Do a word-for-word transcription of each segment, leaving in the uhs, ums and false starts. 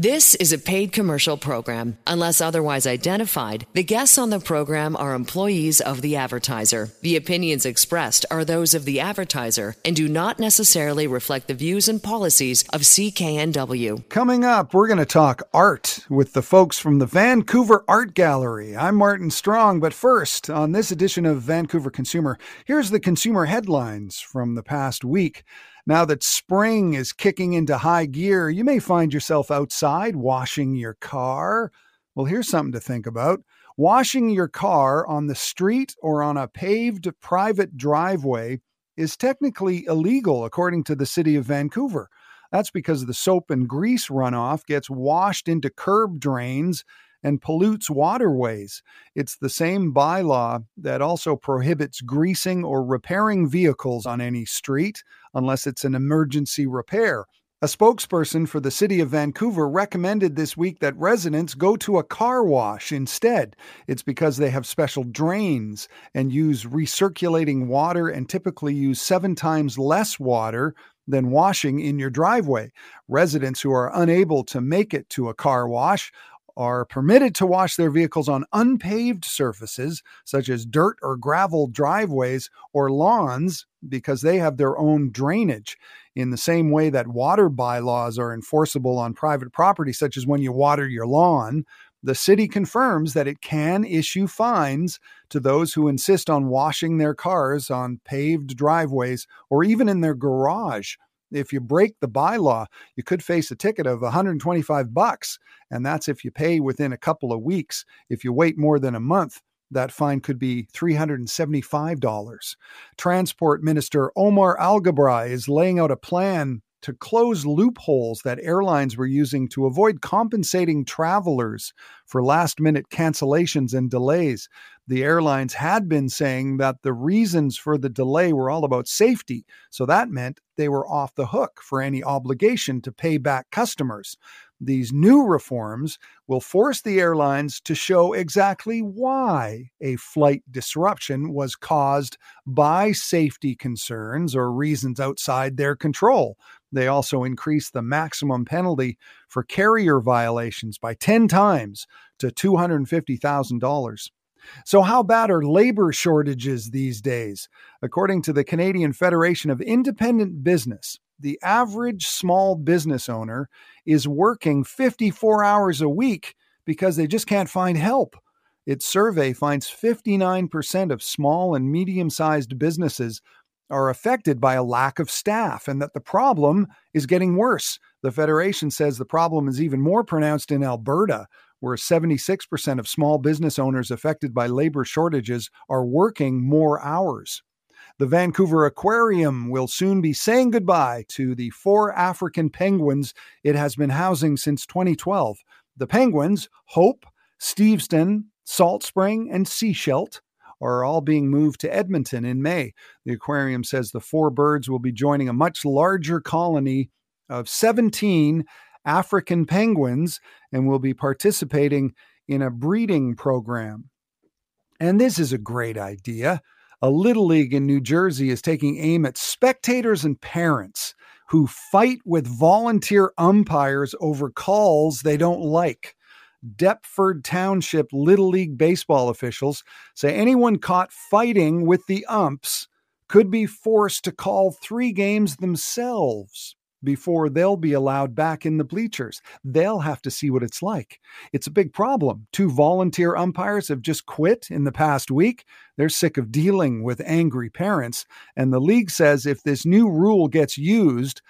This is a paid commercial program. Unless otherwise identified, the guests on the program are employees of the advertiser. The opinions expressed are those of the advertiser and do not necessarily reflect the views and policies of C K N W. Coming up, we're going to talk art with the folks from the Vancouver Art Gallery. I'm Martin Strong, but first, on this edition of Vancouver Consumer, here's the consumer headlines from the past week. Now that spring is kicking into high gear, you may find yourself outside washing your car. Well, here's something to think about. Washing your car on the street or on a paved private driveway is technically illegal, according to the city of Vancouver. That's because the soap and grease runoff gets washed into curb drains and pollutes waterways. It's the same bylaw that also prohibits greasing or repairing vehicles on any street unless it's an emergency repair. A spokesperson for the City of Vancouver recommended this week that residents go to a car wash instead. It's because they have special drains and use recirculating water and typically use seven times less water than washing in your driveway. Residents who are unable to make it to a car wash are permitted to wash their vehicles on unpaved surfaces, such as dirt or gravel driveways or lawns, because they have their own drainage. In the same way that water bylaws are enforceable on private property, such as when you water your lawn, the city confirms that it can issue fines to those who insist on washing their cars on paved driveways or even in their garage. If you break the bylaw, you could face a ticket of one hundred twenty-five bucks, and that's if you pay within a couple of weeks. If you wait more than a month, that fine could be three hundred seventy-five dollars. Transport Minister Omar Alghabra is laying out a plan to close loopholes that airlines were using to avoid compensating travelers for last-minute cancellations and delays. The airlines had been saying that the reasons for the delay were all about safety, so that meant they were off the hook for any obligation to pay back customers. These new reforms will force the airlines to show exactly why a flight disruption was caused by safety concerns or reasons outside their control. They also increase the maximum penalty for carrier violations by ten times to two hundred fifty thousand dollars. So how bad are labor shortages these days? According to the Canadian Federation of Independent Business, the average small business owner is working fifty-four hours a week because they just can't find help. Its survey finds fifty-nine percent of small and medium-sized businesses are affected by a lack of staff and that the problem is getting worse. The Federation says the problem is even more pronounced in Alberta, where seventy-six percent of small business owners affected by labor shortages are working more hours. The Vancouver Aquarium will soon be saying goodbye to the four African penguins it has been housing since twenty twelve. The penguins, Hope, Steveston, Salt Spring, and Seashelt, are all being moved to Edmonton in May. The aquarium says the four birds will be joining a much larger colony of seventeen African penguins and will be participating in a breeding program. And this is a great idea. A Little League in New Jersey is taking aim at spectators and parents who fight with volunteer umpires over calls they don't like. Deptford Township Little League baseball officials say anyone caught fighting with the umps could be forced to call three games themselves before they'll be allowed back in the bleachers. They'll have to see what it's like. It's a big problem. Two volunteer umpires have just quit in the past week. They're sick of dealing with angry parents, and the league says if this new rule gets used,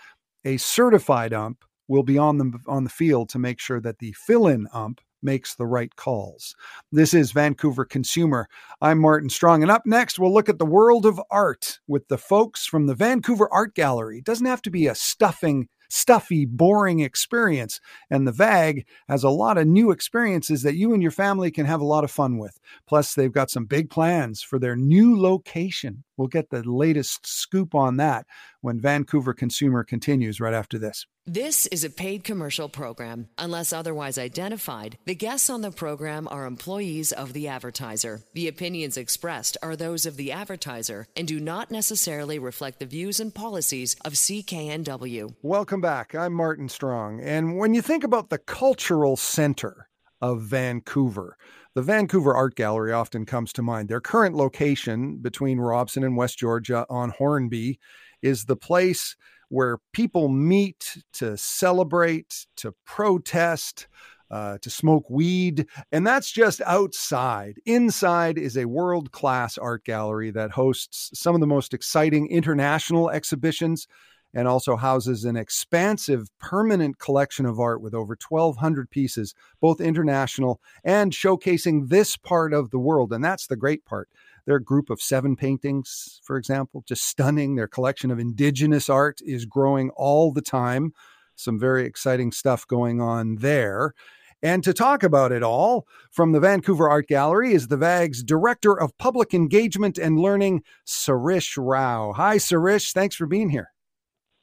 a certified ump will be on the, on the field to make sure that the fill-in ump makes the right calls. This is Vancouver Consumer. I'm Martin Strong, and up next we'll look at the world of art with the folks from the Vancouver Art Gallery. It doesn't have to be a stuffing, stuffy, boring experience, and the V A G has a lot of new experiences that you and your family can have a lot of fun with. Plus, they've got some big plans for their new location. We'll get the latest scoop on that when Vancouver Consumer continues right after this. This is a paid commercial program. Unless otherwise identified, the guests on the program are employees of the advertiser. The opinions expressed are those of the advertiser and do not necessarily reflect the views and policies of C K N W. Welcome back. I'm Martin Strong. And when you think about the cultural center of Vancouver, the Vancouver Art Gallery often comes to mind. Their current location between Robson and West Georgia on Hornby is the place where people meet to celebrate, to protest, uh, to smoke weed. And that's just outside. Inside is a world-class art gallery that hosts some of the most exciting international exhibitions and also houses an expansive permanent collection of art with over twelve hundred pieces, both international and showcasing this part of the world. And that's the great part. Their group of seven paintings, for example, just stunning. Their collection of Indigenous art is growing all the time. Some very exciting stuff going on there. And to talk about it all, from the Vancouver Art Gallery is the V A G's Director of Public Engagement and Learning, Sirish Rao. Hi, Sirish. Thanks for being here.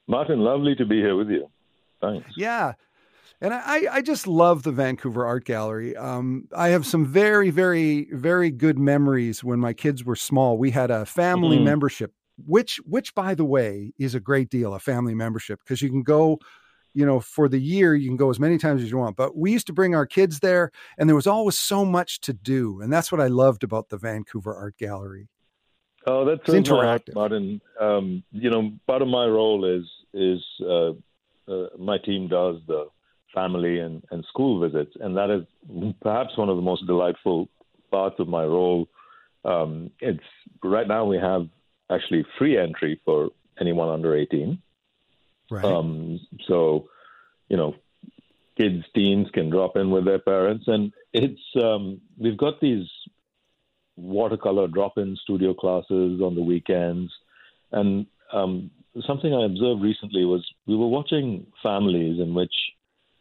Martin, lovely to be here with you. Thanks. Yeah. And I, I just love the Vancouver Art Gallery. Um, I have some very, very, very good memories when my kids were small. We had a family mm-hmm. membership, which, which, by the way, is a great deal, a family membership, because you can go, you know, for the year, you can go as many times as you want. But we used to bring our kids there, and there was always so much to do. And that's what I loved about the Vancouver Art Gallery. Oh, that's it's interactive. Martin, um, you know, part of my role is, is uh, uh, my team does the family and, and school visits. And that is perhaps one of the most delightful parts of my role. Um, it's right now we have actually free entry for anyone under eighteen. Right. Um, so, you know, kids, teens can drop in with their parents. And it's um, we've got these watercolor drop-in studio classes on the weekends. And um, something I observed recently was we were watching families in which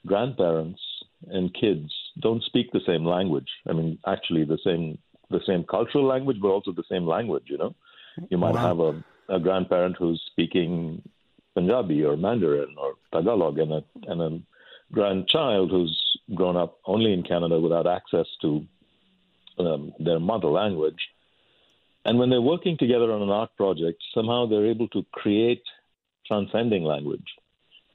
grandparents and kids don't speak the same language. I mean, actually the same the same cultural language, but also the same language, you know. You might wow. have a, a grandparent who's speaking Punjabi or Mandarin or Tagalog and a, and a grandchild who's grown up only in Canada without access to Um, their mother language. And when they're working together on an art project, somehow they're able to create transcending language.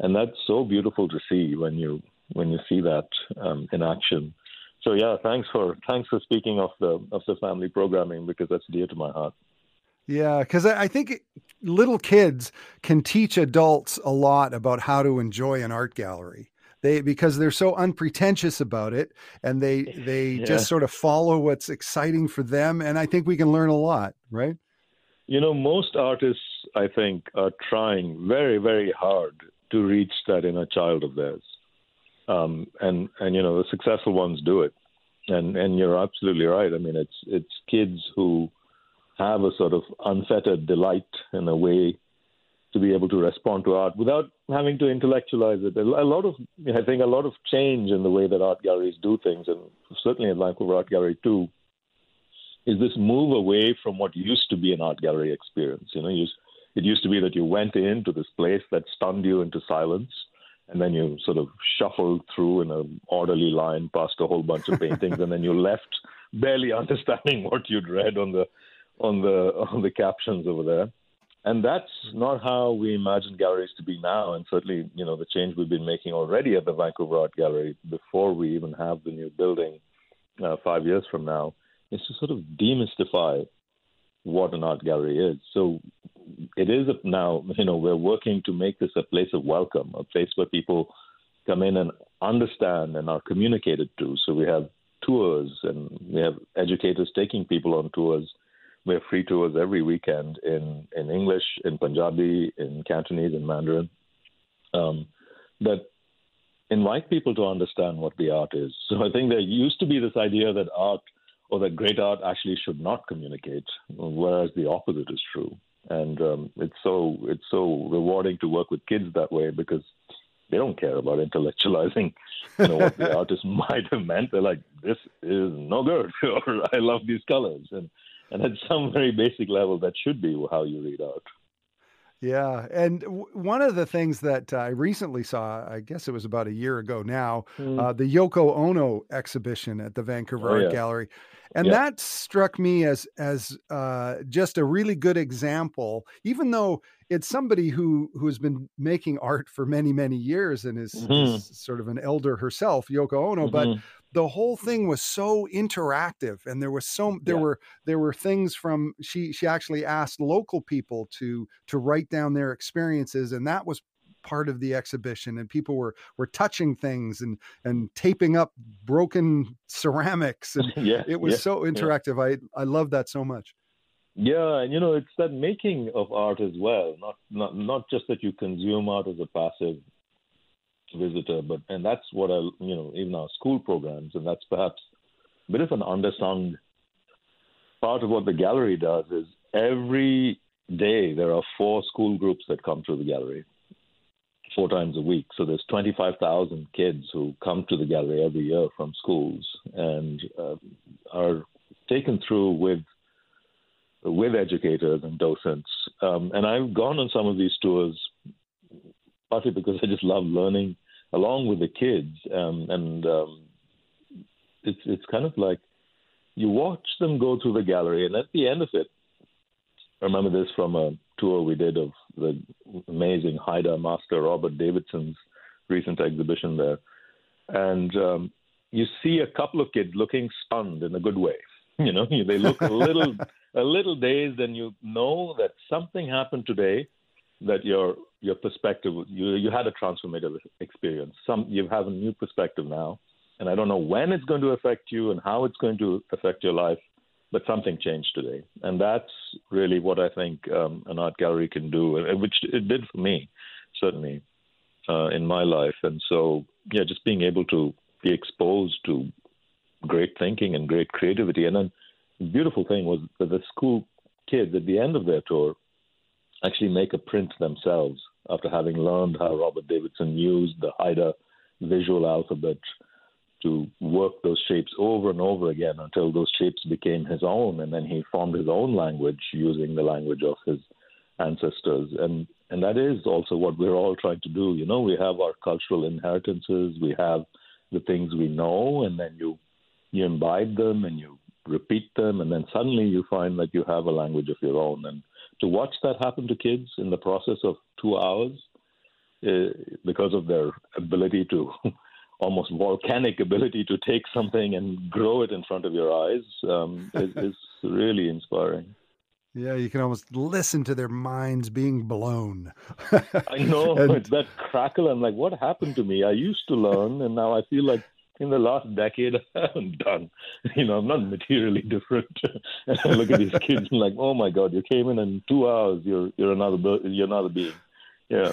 And that's so beautiful to see when you when you see that um, in action. So yeah, thanks for thanks for speaking of the of the family programming, because that's dear to my heart. Yeah, because I think little kids can teach adults a lot about how to enjoy an art gallery. They because they're so unpretentious about it, and they they yeah. just sort of follow what's exciting for them. And I think we can learn a lot, right? You know, most artists, I think, are trying very, very hard to reach that inner child of theirs. Um, and, and, you know, the successful ones do it. And and you're absolutely right. I mean, it's it's kids who have a sort of unfettered delight in a way to be able to respond to art without having to intellectualize it. A lot of, I think, a lot of change in the way that art galleries do things, and certainly at Vancouver Art Gallery too, is this move away from what used to be an art gallery experience. You know, you, it used to be that you went into this place that stunned you into silence, and then you sort of shuffled through in an orderly line past a whole bunch of paintings, and then you left barely understanding what you'd read on the on the on the captions over there. And that's not how we imagine galleries to be now. And certainly, you know, the change we've been making already at the Vancouver Art Gallery before we even have the new building uh, five years from now is to sort of demystify what an art gallery is. So it is now, you know, we're working to make this a place of welcome, a place where people come in and understand and are communicated to. So we have tours and we have educators taking people on tours. We have free tours every weekend in, in English, in Punjabi, in Cantonese, in Mandarin, um, that invite people to understand what the art is. So I think there used to be this idea that art or that great art actually should not communicate, whereas the opposite is true. And um, it's so it's so rewarding to work with kids that way, because they don't care about intellectualizing, you know, what the artist might have meant. They're like, this is no good, or I love these colors. And And at some very basic level, that should be how you read art. Yeah. And w- one of the things that uh, I recently saw, I guess it was about a year ago now, mm. uh, the Yoko Ono exhibition at the Vancouver oh, Art yeah. Gallery. And yeah. that struck me as as uh, just a really good example, even though it's somebody who who has been making art for many, many years and is, mm-hmm. is sort of an elder herself, Yoko Ono. Mm-hmm. But the whole thing was so interactive, and there was so there yeah. were there were things from she she actually asked local people to to write down their experiences, and that was part of the exhibition, and people were were touching things and and taping up broken ceramics, and yeah, it was yeah, so interactive. Yeah. I I love that so much. Yeah, and you know, it's that making of art as well, not not not just that you consume art as a passive visitor, but and that's what I you know even our school programs, and that's perhaps a bit of an undersung part of what the gallery does. Is every day there are four school groups that come through the gallery. Four times a week. So there's twenty-five thousand kids who come to the gallery every year from schools and uh, are taken through with with educators and docents. Um, and I've gone on some of these tours, partly because I just love learning along with the kids. Um, and um, it's it's kind of like you watch them go through the gallery, and at the end of it, I remember this from a tour we did of the amazing Haida master Robert Davidson's recent exhibition there. And um, you see a couple of kids looking stunned in a good way. You know, they look a little a little dazed, and you know that something happened today that your your perspective, you you had a transformative experience. Some you have a new perspective now, and I don't know when it's going to affect you and how it's going to affect your life, but something changed today. And that's really what I think um, an art gallery can do, which it did for me, certainly, uh, in my life. And so, yeah, just being able to be exposed to great thinking and great creativity. And then the beautiful thing was that the school kids at the end of their tour actually make a print themselves after having learned how Robert Davidson used the Haida visual alphabet to work those shapes over and over again until those shapes became his own. And then he formed his own language using the language of his ancestors. And and that is also what we're all trying to do. You know, we have our cultural inheritances, we have the things we know, and then you you imbibe them and you repeat them. And then suddenly you find that you have a language of your own. And to watch that happen to kids in the process of two hours, uh, because of their ability to... almost volcanic ability to take something and grow it in front of your eyes um, is, is really inspiring. Yeah, you can almost listen to their minds being blown. I know, and... it's that crackle. I'm like, what happened to me? I used to learn, and now I feel like in the last decade, I haven't done. You know, I'm not materially different. And I look at these kids and like, oh my God, you came in in two hours, you're you're another you're another being. Yeah.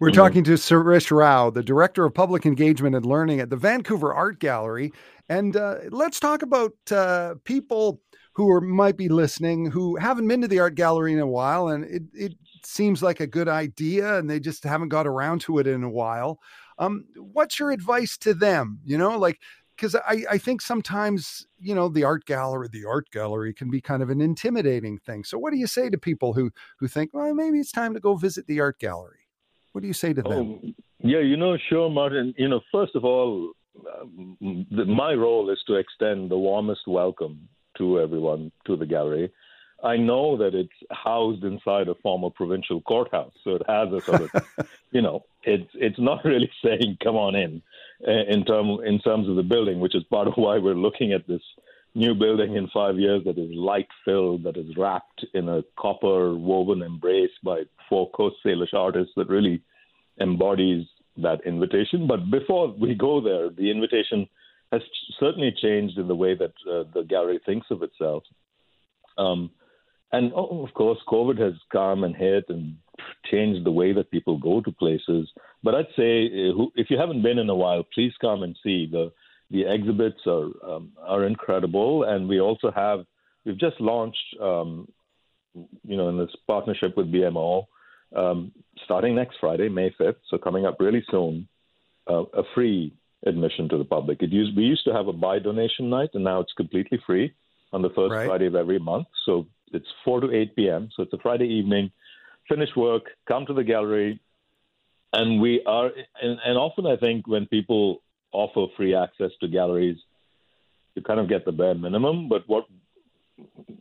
We're talking to Sirish Rao, the Director of Public Engagement and Learning at the Vancouver Art Gallery. And uh, let's talk about uh, people who are, might be listening who haven't been to the art gallery in a while, and it, it seems like a good idea, and they just haven't got around to it in a while. Um, what's your advice to them? You know, like, because I, I think sometimes, you know, the art gallery, the art gallery can be kind of an intimidating thing. So what do you say to people who, who think, well, maybe it's time to go visit the art gallery? What do you say to them? Oh, yeah, you know, sure, Martin. You know, first of all, um, the, my role is to extend the warmest welcome to everyone to the gallery. I know that it's housed inside a former provincial courthouse, so it has a sort of, you know, it's it's not really saying come on in uh, in term in terms of the building, which is part of why we're looking at this new building in five years that is light-filled, that is wrapped in a copper-woven embrace by four Coast Salish artists that really embodies that invitation. But before we go there, the invitation has ch- certainly changed in the way that uh, the gallery thinks of itself. Um, and, oh, of course, COVID has come and hit and changed the way that people go to places. But I'd say if you haven't been in a while, please come and see. The The exhibits are um, are incredible, and we also have we've just launched, um, you know, in this partnership with B M O, um, starting next Friday, May fifth, so coming up really soon, uh, a free admission to the public. It used we used to have a buy donation night, and now it's completely free on the first right. Friday of every month. So it's four to eight p.m. So it's a Friday evening. finish work, come to the gallery, and we are. And, and often, I think when people offer free access to galleries, you kind of get the bare minimum. But what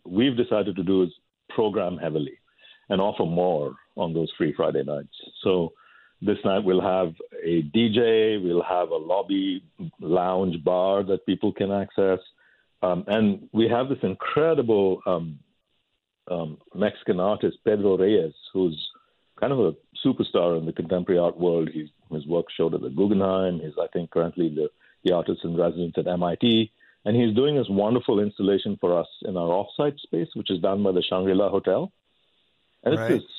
we've decided to do is program heavily and offer more on those free Friday nights. So this night we'll have a D J, we'll have a lobby lounge bar that people can access. Um, and we have this incredible um, um, Mexican artist, Pedro Reyes, who's kind of a superstar in the contemporary art world. He's, his work showed at the Guggenheim. He's, I think, currently the, the artist in residence at M I T. And he's doing this wonderful installation for us in our off-site space, which is down by the Shangri-La Hotel. And right. It's this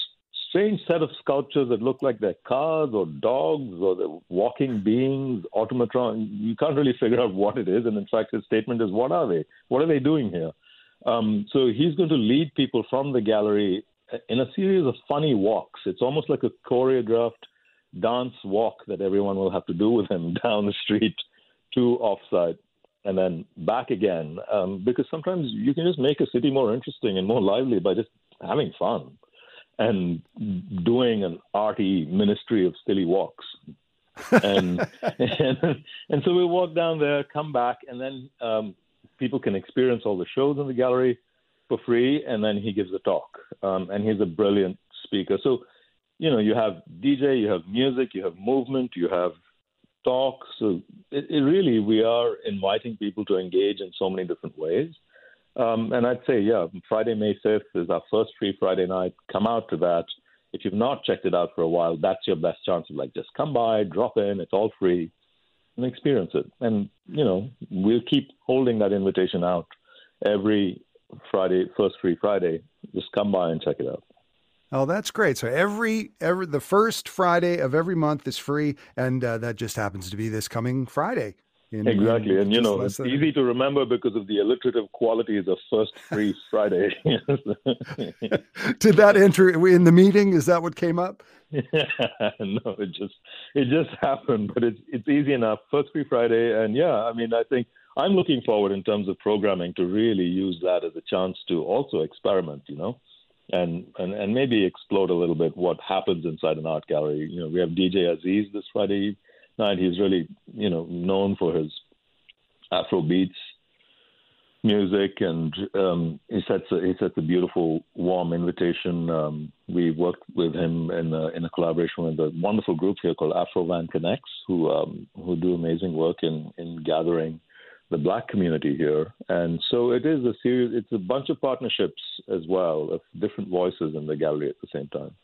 strange set of sculptures that look like they're cars or dogs or they're walking beings, automatron. You can't really figure out what it is. And in fact, his statement is, what are they? What are they doing here? Um, so he's going to lead people from the gallery in a series of funny walks. It's almost like a choreographed dance walk that everyone will have to do with him down the street to offsite and then back again. Um, because sometimes you can just make a city more interesting and more lively by just having fun and doing an arty ministry of silly walks. And, and and so we'll walk down there, come back, and then um, people can experience all the shows in the gallery for free, and then he gives a talk. Um, and he's a brilliant speaker. So, you know, you have D J, you have music, you have movement, you have talk. So it, it really, we are inviting people to engage in so many different ways. Um, and I'd say, yeah, Friday, May fifth is our first free Friday night. Come out to that. If you've not checked it out for a while, that's your best chance of like, just come by, drop in. It's all free and experience it. And, you know, we'll keep holding that invitation out every Friday, first free Friday. Just come by and check it out. Oh, that's great. So every, every the first Friday of every month is free. And uh, that just happens to be this coming Friday. In, exactly. In, and, you know, it's than... easy to remember because of the alliterative qualities of First Free Friday. Did that enter in the meeting? Is that what came up? Yeah, no, it just it just happened, but it's, it's easy enough. First Free Friday. And yeah, I mean, I think I'm looking forward in terms of programming to really use that as a chance to also experiment, you know, and, and, and maybe explode a little bit what happens inside an art gallery. You know, we have D J Aziz this Friday evening. Night. He's really, you know, known for his Afrobeats music, and um, he sets a, he sets a beautiful, warm invitation. Um, we worked with him in a, in a collaboration with a wonderful group here called Afrovan Connects, who um, who do amazing work in, in gathering the Black community here. And so it is a series. It's a bunch of partnerships as well of different voices in the gallery at the same time.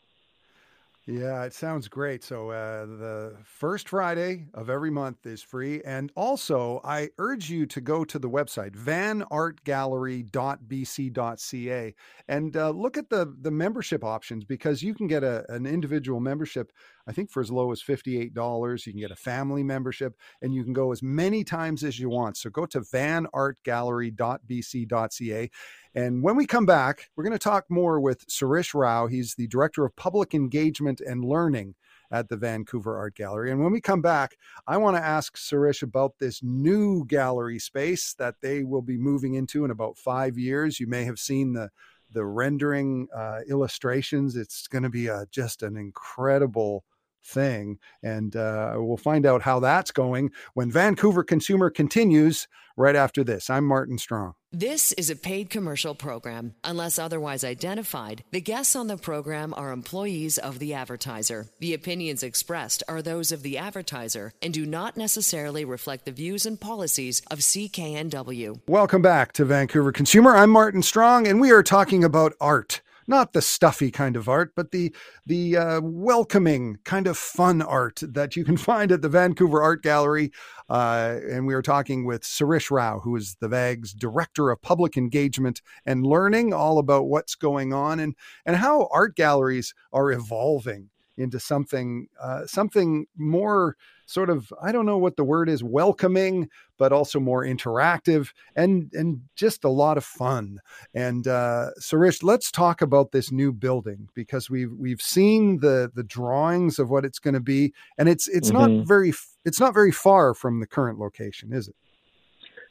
Yeah, it sounds great. So uh, the first Friday of every month is free. And also, I urge you to go to the website, van art gallery dot b c dot c a, and uh, look at the, the membership options, because you can get a, an individual membership, I think, for as low as fifty-eight dollars. You can get a family membership, and you can go as many times as you want. So go to van art gallery dot b c dot c a. And when we come back, we're going to talk more with Sirish Rao. He's the Director of Public Engagement and Learning at the Vancouver Art Gallery. And when we come back, I want to ask Sirish about this new gallery space that they will be moving into in about five years. You may have seen the the rendering uh, illustrations. It's going to be a, just an incredible thing. And uh, we'll find out how that's going when Vancouver Consumer continues right after this. I'm Martin Strong. This is a paid commercial program. Unless otherwise identified, the guests on the program are employees of the advertiser. The opinions expressed are those of the advertiser and do not necessarily reflect the views and policies of C K N W. Welcome back to Vancouver Consumer. I'm Martin Strong, and we are talking about art. Not the stuffy kind of art, but the the uh, welcoming kind of fun art that you can find at the Vancouver Art Gallery. Uh, and we are talking with Sirish Rao, who is the V A G's Director of Public Engagement and Learning, all about what's going on and, and how art galleries are evolving into something uh, something more sort of, I don't know what the word is, welcoming, but also more interactive and and just a lot of fun. And uh, Sirish, let's talk about this new building, because we've we've seen the the drawings of what it's going to be, and it's it's mm-hmm. not very it's not very far from the current location, is it?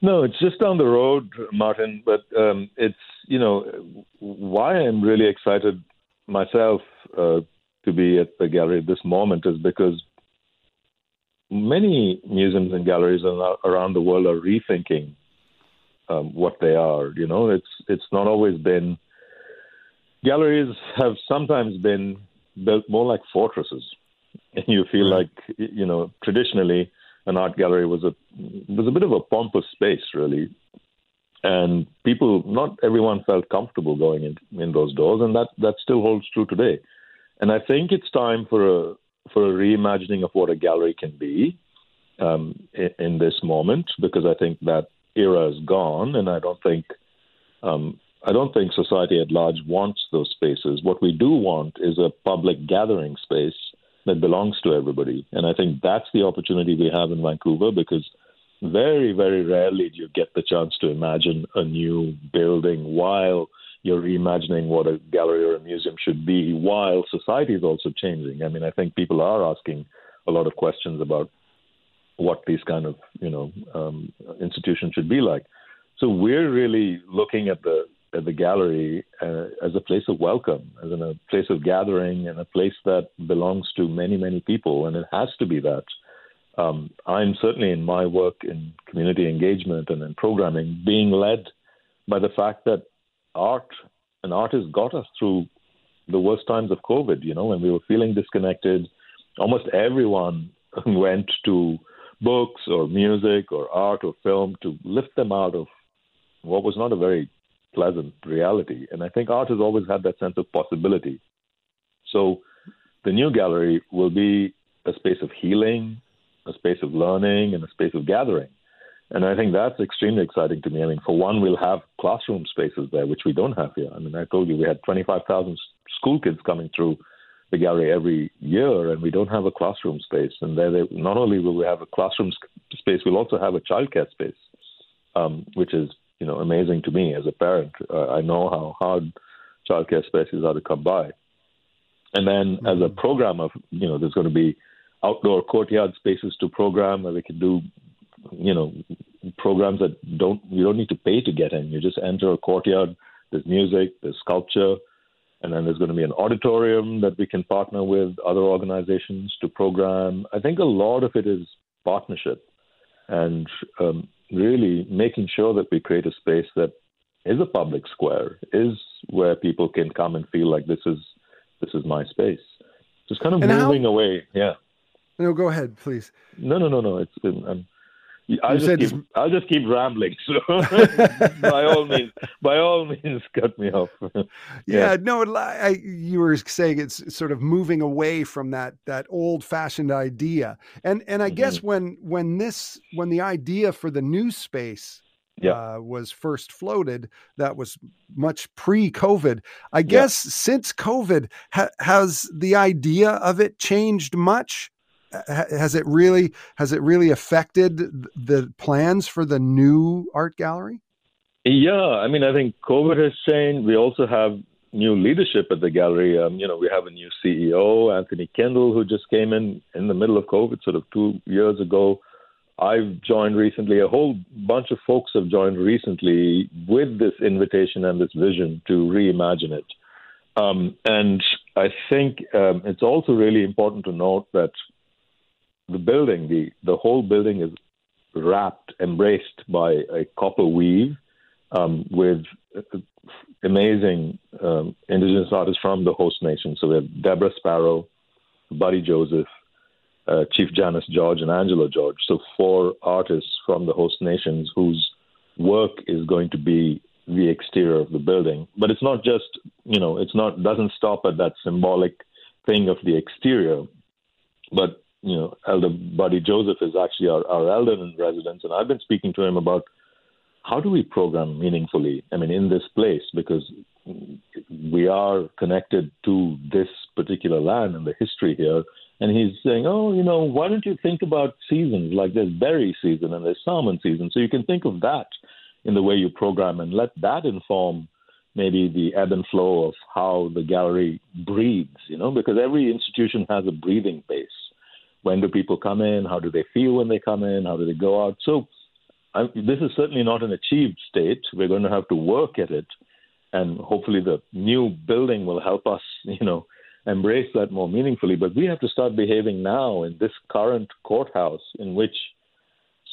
No, it's just down the road, Martin. But um, it's you know why I'm really excited myself uh, to be at the gallery at this moment is because many museums and galleries around the world are rethinking um, what they are. You know, it's it's not always been. Galleries have sometimes been built more like fortresses, and you feel like, you know, traditionally an art gallery was a was a bit of a pompous space, really, and people, not everyone felt comfortable going in, in those doors, and that, that still holds true today. And I think it's time for a for a reimagining of what a gallery can be um, in, in this moment, because I think that era is gone, and I don't think. Um, I don't think society at large wants those spaces. What we do want is a public gathering space that belongs to everybody. And I think that's the opportunity we have in Vancouver, because very, very rarely do you get the chance to imagine a new building while you're reimagining what a gallery or a museum should be, while society is also changing. I mean, I think people are asking a lot of questions about what these kind of, you know, um, institutions should be like. So we're really looking at the at the gallery uh, as a place of welcome, as in a place of gathering, and a place that belongs to many, many people. And it has to be that. Um, I'm certainly in my work in community engagement and in programming being led by the fact that art and artists got us through the worst times of COVID, you know, when we were feeling disconnected. Almost everyone went to books or music or art or film to lift them out of what was not a very pleasant reality. And I think art has always had that sense of possibility. So the new gallery will be a space of healing, a space of learning, and a space of gathering. And I think that's extremely exciting to me. I mean, for one, we'll have classroom spaces there, which we don't have here. I mean, I told you we had twenty-five thousand school kids coming through the gallery every year, and we don't have a classroom space. And there, they, not only will we have a classroom space, we'll also have a childcare space, um, which is, you know, amazing to me as a parent. Uh, I know how hard childcare spaces are to come by. And then mm-hmm. as a programmer, you know, there's going to be outdoor courtyard spaces to program where we can do, you know, programs that don't, you don't need to pay to get in. You just enter a courtyard, there's music, there's sculpture, and then there's going to be an auditorium that we can partner with other organizations to program. I think a lot of it is partnership and, um, really making sure that we create a space that is a public square, is where people can come and feel like this is this is my space. Just kind of and moving how... away. Yeah. No, go ahead, please. No, no, no, no. It's been. Um, I'll just keep. It's... I'll just keep rambling. So by all means, by all means, cut me off. yeah. yeah. No, I, you were saying it's sort of moving away from that that old-fashioned idea, and and I mm-hmm. guess when when this when the idea for the new space yeah. uh, was first floated, that was much pre-COVID. I guess yeah. since COVID, ha- has the idea of it changed much? Has it really has it really affected the plans for the new art gallery? Yeah, I mean, I think COVID has changed. We also have new leadership at the gallery. Um, you know, we have a new C E O, Anthony Kendall, who just came in in the middle of COVID, sort of two years ago. I've joined recently. A whole bunch of folks have joined recently with this invitation and this vision to reimagine it. Um, and I think um, it's also really important to note that the building, the, the whole building is wrapped, embraced by a copper weave um, with amazing um, Indigenous artists from the host nation. So we have Deborah Sparrow, Buddy Joseph, uh, Chief Janice George, and Angela George. So four artists from the host nations whose work is going to be the exterior of the building. But it's not just, you know, it's not doesn't stop at that symbolic thing of the exterior, but you know, Elder Buddy Joseph is actually our, our elder in residence, and I've been speaking to him about how do we program meaningfully, I mean, in this place, because we are connected to this particular land and the history here. And he's saying, oh, you know, why don't you think about seasons, like there's berry season and there's salmon season, so you can think of that in the way you program and let that inform maybe the ebb and flow of how the gallery breathes, you know, because every institution has a breathing base. When do people come in? How do they feel when they come in? How do they go out? So I'm, this is certainly not an achieved state. We're going to have to work at it. and hopefully the new building will help us, you know, embrace that more meaningfully. But we have to start behaving now in this current courthouse in which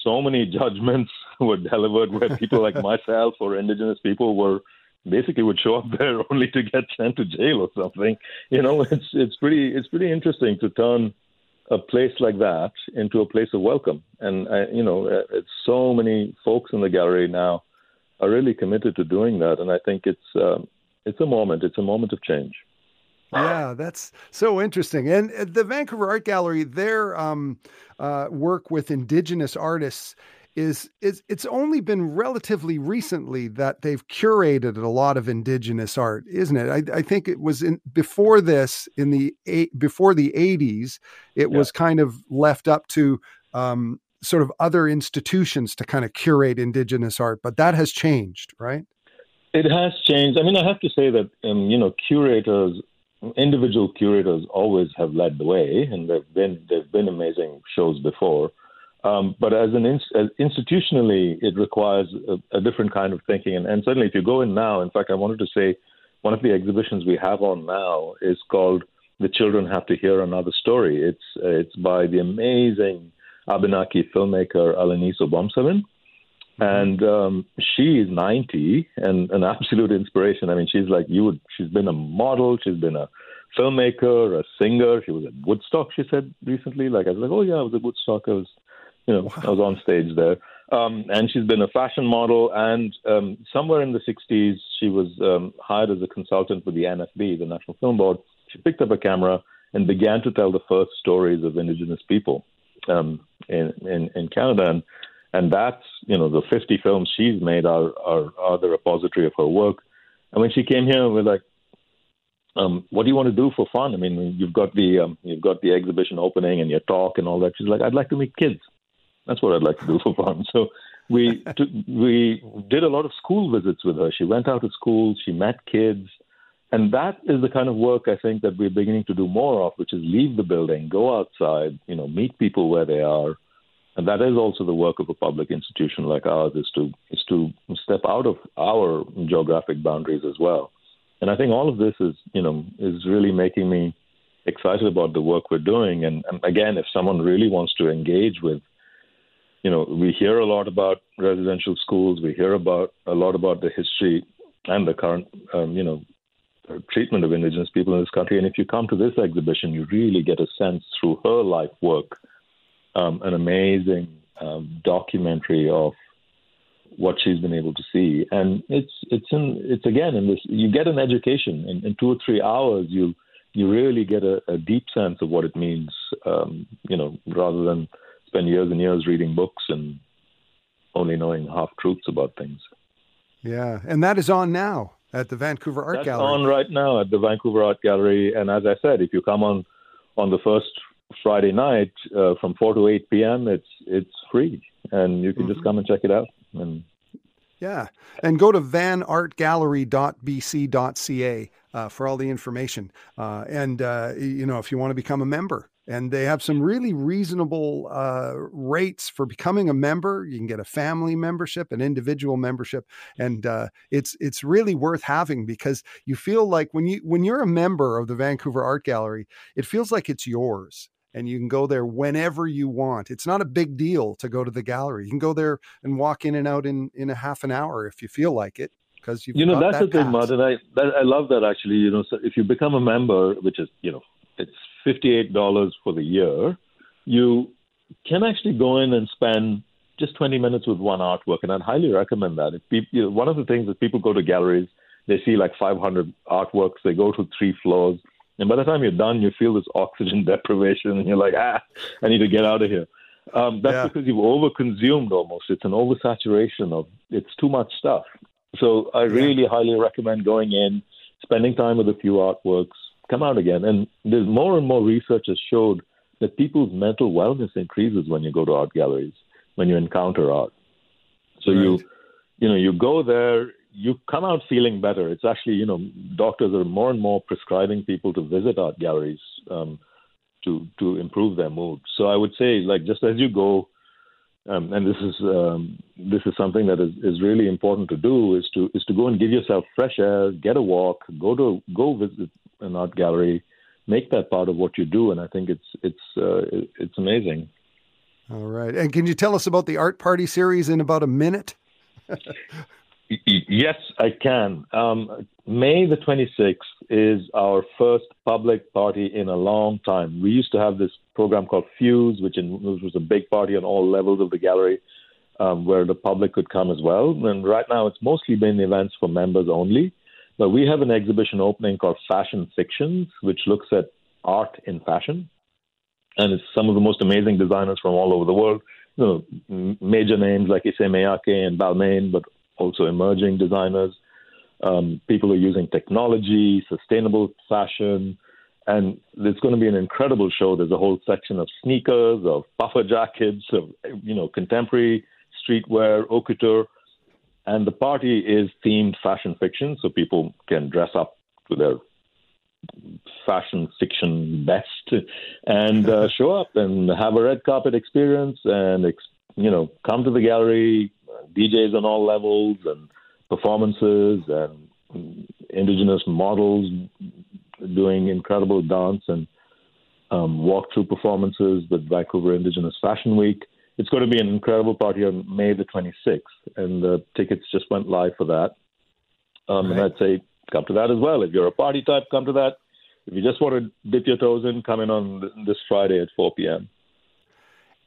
so many judgments were delivered, where people like myself or Indigenous people were basically would show up there only to get sent to jail or something. You know, it's it's pretty it's pretty interesting to turn a place like that into a place of welcome. And, I, you know, it's so many folks in the gallery now are really committed to doing that. And I think it's um, it's a moment. It's a moment of change. Yeah, that's so interesting. And the Vancouver Art Gallery, their um, uh, work with Indigenous artists is, is it's only been relatively recently that they've curated a lot of Indigenous art, isn't it? I, I think it was in, before this, in the eight, before the eighties, it yeah. was kind of left up to um, sort of other institutions to kind of curate Indigenous art. But that has changed, right? It has changed. I mean, I have to say that, um, you know, curators... individual curators always have led the way, and they've been they've been amazing shows before. Um, but as an in, as institutionally, it requires a, a different kind of thinking. And, and certainly, if you go in now, in fact, I wanted to say one of the exhibitions we have on now is called "The Children Have to Hear Another Story." It's it's by the amazing Abenaki filmmaker Alanis Obomsawin, and um, she is ninety and an absolute inspiration. I mean, she's like you would. She's been a model. She's been a filmmaker, a singer. She was at Woodstock. She said recently, like I was like, oh yeah, I was at Woodstock. I was, you know, wow. I was on stage there. Um, and she's been a fashion model. And um, somewhere in the sixties, she was um, hired as a consultant with the N F B, the National Film Board. She picked up a camera and began to tell the first stories of Indigenous people um, in, in in Canada. And And that's, you know, the fifty films she's made are, are, are the repository of her work. And when she came here, we're like, um, what do you want to do for fun? I mean, you've got the um, you've got the exhibition opening and your talk and all that. She's like, I'd like to meet kids. That's what I'd like to do for fun. So we t- we did a lot of school visits with her. She went out to schools. She met kids. And that is the kind of work I think that we're beginning to do more of, which is leave the building, go outside, you know, meet people where they are. And that is also the work of a public institution like ours, is to is to step out of our geographic boundaries as well. And I think all of this is, you know, is really making me excited about the work we're doing. And, and again, if someone really wants to engage with, you know, we hear a lot about residential schools, we hear about a lot about the history and the current, um, you know, treatment of Indigenous people in this country. And if you come to this exhibition, you really get a sense through her life work. Um, an amazing um, documentary of what she's been able to see, and it's it's in it's again in this you get an education in, in two or three hours. You you really get a, a deep sense of what it means, um, you know, rather than spend years and years reading books and only knowing half truths about things. Yeah, and that is on now at the Vancouver Art That's Gallery. On right now at the Vancouver Art Gallery, and as I said, if you come on on the first Friday night uh, from four to eight p.m. It's it's free, and you can mm-hmm. just come and check it out. And yeah, and go to van art gallery dot b c dot c a uh, for all the information. Uh, and uh, you know, if you want to become a member, and they have some really reasonable uh, rates for becoming a member. You can get a family membership, an individual membership, and uh, it's it's really worth having, because you feel like when you when you're a member of the Vancouver Art Gallery, it feels like it's yours. And you can go there whenever you want. It's not a big deal to go to the gallery. You can go there and walk in and out in, in a half an hour if you feel like it, because you've you know got that's that the thing, Martin. I that, I love that actually. You know, so if you become a member, which is you know it's fifty-eight dollars for the year, you can actually go in and spend just twenty minutes with one artwork, and I'd highly recommend that. If people, you know, one of the things that people go to galleries, they see like five hundred artworks, they go to three floors. And by the time you're done, you feel this oxygen deprivation, and you're like, ah, I need to get out of here. Um, that's yeah. because you've overconsumed almost. It's an oversaturation of, it's too much stuff. So I really yeah. highly recommend going in, spending time with a few artworks, come out again. And there's more and more research has showed that people's mental wellness increases when you go to art galleries, when you encounter art. So right. you, you know, you go there, you come out feeling better. It's actually, you know, doctors are more and more prescribing people to visit art galleries um, to to improve their mood. So I would say, like, just as you go, um, and this is um, this is something that is, is really important to do, is to is to go and give yourself fresh air, get a walk, go to go visit an art gallery, make that part of what you do, and I think it's it's uh, it's amazing. All right, and can you tell us about the Art Party series in about a minute? Yes, I can. Um, May the twenty-sixth is our first public party in a long time. We used to have this program called Fuse, which, in, which was a big party on all levels of the gallery, um, where the public could come as well. And right now it's mostly been events for members only. But we have an exhibition opening called Fashion Fictions, which looks at art in fashion. And it's some of the most amazing designers from all over the world. You know, major names like Issey Miyake and Balmain, but also emerging designers, um, people who are using technology, sustainable fashion. And it's going to be an incredible show. There's a whole section of sneakers, of puffer jackets, of, you know, contemporary streetwear, haute couture. And the party is themed fashion fiction, so people can dress up to their fashion fiction best and uh, show up and have a red carpet experience and, you know, come to the gallery, D Js on all levels and performances and indigenous models doing incredible dance and um, walk-through performances with Vancouver Indigenous Fashion Week. It's going to be an incredible party on May the twenty-sixth, and the tickets just went live for that. Um, right. And I'd say come to that as well. If you're a party type, come to that. If you just want to dip your toes in, come in on this Friday at four p.m.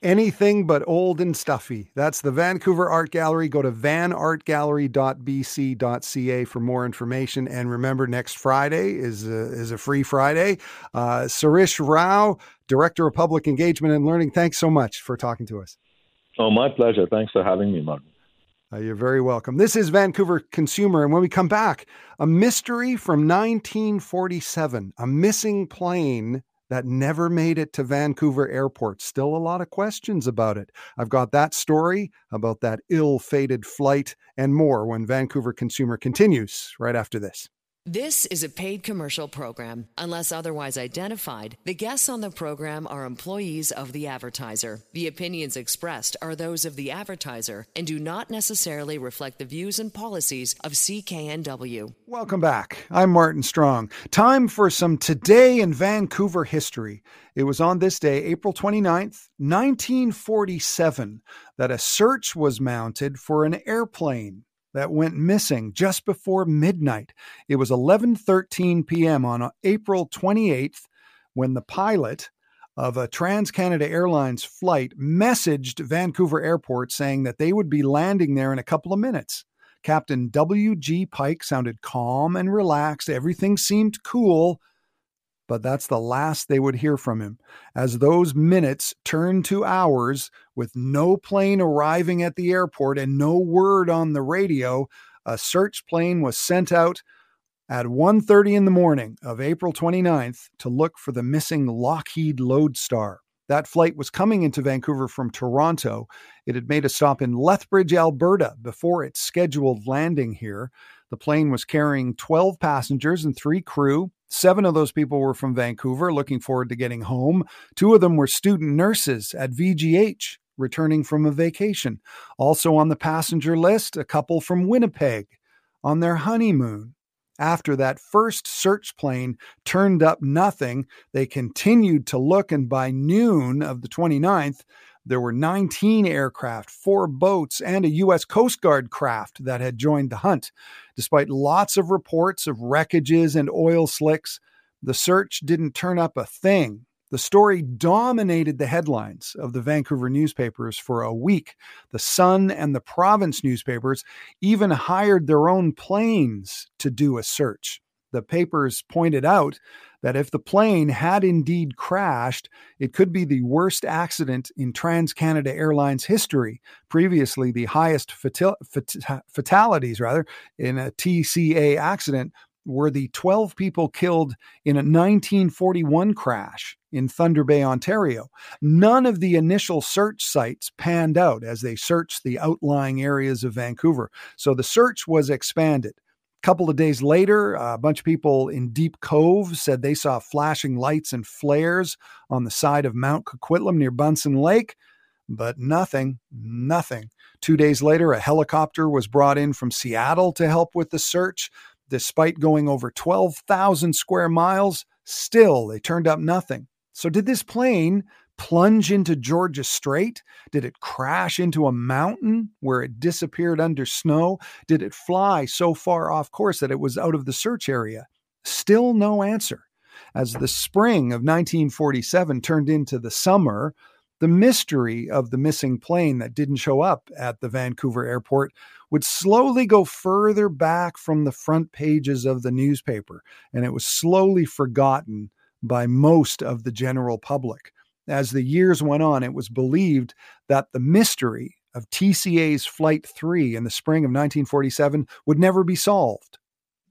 Anything but old and stuffy. That's the Vancouver Art Gallery. Go to van art gallery dot b c dot c a for more information. And remember, next Friday is a, is a free Friday. Uh, Sirish Rao, Director of Public Engagement and Learning, thanks so much for talking to us. Oh, my pleasure. Thanks for having me, Martin. Uh, you're very welcome. This is Vancouver Consumer, and when we come back, a mystery from nineteen forty-seven, a missing plane that never made it to Vancouver Airport. Still a lot of questions about it. I've got that story about that ill-fated flight and more when Vancouver Consumer continues right after this. This is a paid commercial program. Unless otherwise identified, the guests on the program are employees of the advertiser. The opinions expressed are those of the advertiser and do not necessarily reflect the views and policies of C K N W. Welcome back. I'm Martin Strong. Time for some Today in Vancouver History. It was on this day, April twenty-ninth, nineteen forty-seven, that a search was mounted for an airplane that went missing just before midnight. It was eleven thirteen p.m. on April twenty-eighth when the pilot of a Trans Canada Airlines flight messaged Vancouver Airport saying that they would be landing there in a couple of minutes. Captain W G. Pike sounded calm and relaxed. Everything seemed cool, but that's the last they would hear from him, as those minutes turned to hours with no plane arriving at the airport and no word on the radio. A search plane was sent out at one thirty in the morning of April twenty-ninth to look for the missing Lockheed Lodestar. That flight was coming into Vancouver from Toronto. It had made a stop in Lethbridge, Alberta, before its scheduled landing here. The plane was carrying twelve passengers and three crew. Seven of those people were from Vancouver, looking forward to getting home. Two of them were student nurses at V G H, returning from a vacation. Also on the passenger list, a couple from Winnipeg on their honeymoon. After that first search plane turned up nothing, they continued to look, and by noon of the twenty-ninth, there were nineteen aircraft, four boats, and a U S Coast Guard craft that had joined the hunt. Despite lots of reports of wreckages and oil slicks, the search didn't turn up a thing. The story dominated the headlines of the Vancouver newspapers for a week. The Sun and the province newspapers even hired their own planes to do a search. The papers pointed out that if the plane had indeed crashed, it could be the worst accident in Trans Canada Airlines history. Previously, the highest fatal- fat- fatalities rather in a T C A accident were the twelve people killed in a nineteen forty-one crash in Thunder Bay, Ontario. None of the initial search sites panned out as they searched the outlying areas of Vancouver, so the search was expanded. Couple of days later, a bunch of people in Deep Cove said they saw flashing lights and flares on the side of Mount Coquitlam near Bunsen Lake. but nothing, nothing. Two days later, a helicopter was brought in from Seattle to help with the search. Despite going over twelve thousand square miles, still they turned up nothing. So did this plane plunge into Georgia Strait? Did it crash into a mountain where it disappeared under snow? Did it fly so far off course that it was out of the search area? Still no answer. As the spring of nineteen forty-seven turned into the summer, the mystery of the missing plane that didn't show up at the Vancouver airport would slowly go further back from the front pages of the newspaper, and it was slowly forgotten by most of the general public. As the years went on, it was believed that the mystery of T C A's Flight three in the spring of nineteen forty-seven would never be solved.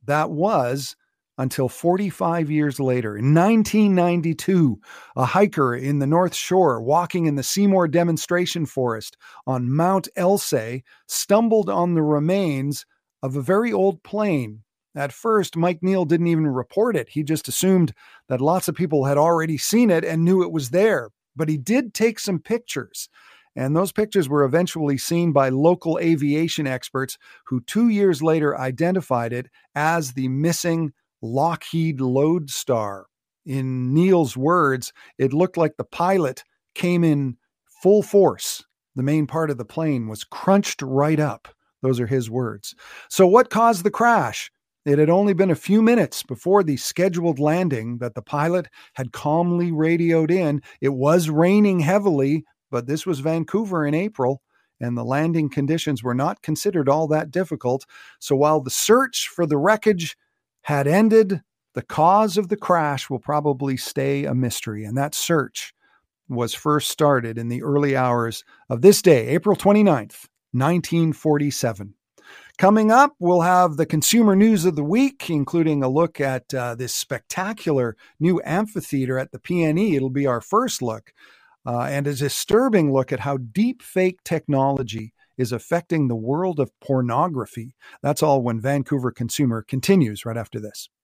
That was until forty-five years later. In nineteen ninety-two, a hiker in the North Shore walking in the Seymour Demonstration Forest on Mount Elsae stumbled on the remains of a very old plane. At first, Mike Neal didn't even report it. He just assumed that lots of people had already seen it and knew it was there. But he did take some pictures, and those pictures were eventually seen by local aviation experts who two years later identified it as the missing Lockheed Lodestar. In Neal's words, it looked like the pilot came in full force. The main part of the plane was crunched right up. Those are his words. So what caused the crash? It had only been a few minutes before the scheduled landing that the pilot had calmly radioed in. It was raining heavily, but this was Vancouver in April, and the landing conditions were not considered all that difficult. So while the search for the wreckage had ended, the cause of the crash will probably stay a mystery. And that search was first started in the early hours of this day, April twenty-ninth, nineteen forty-seven. Coming up, we'll have the consumer news of the week, including a look at uh, this spectacular new amphitheater at the P N E. It'll be our first look, uh, and a disturbing look at how deep fake technology is affecting the world of pornography. That's all when Vancouver Consumer continues right after this.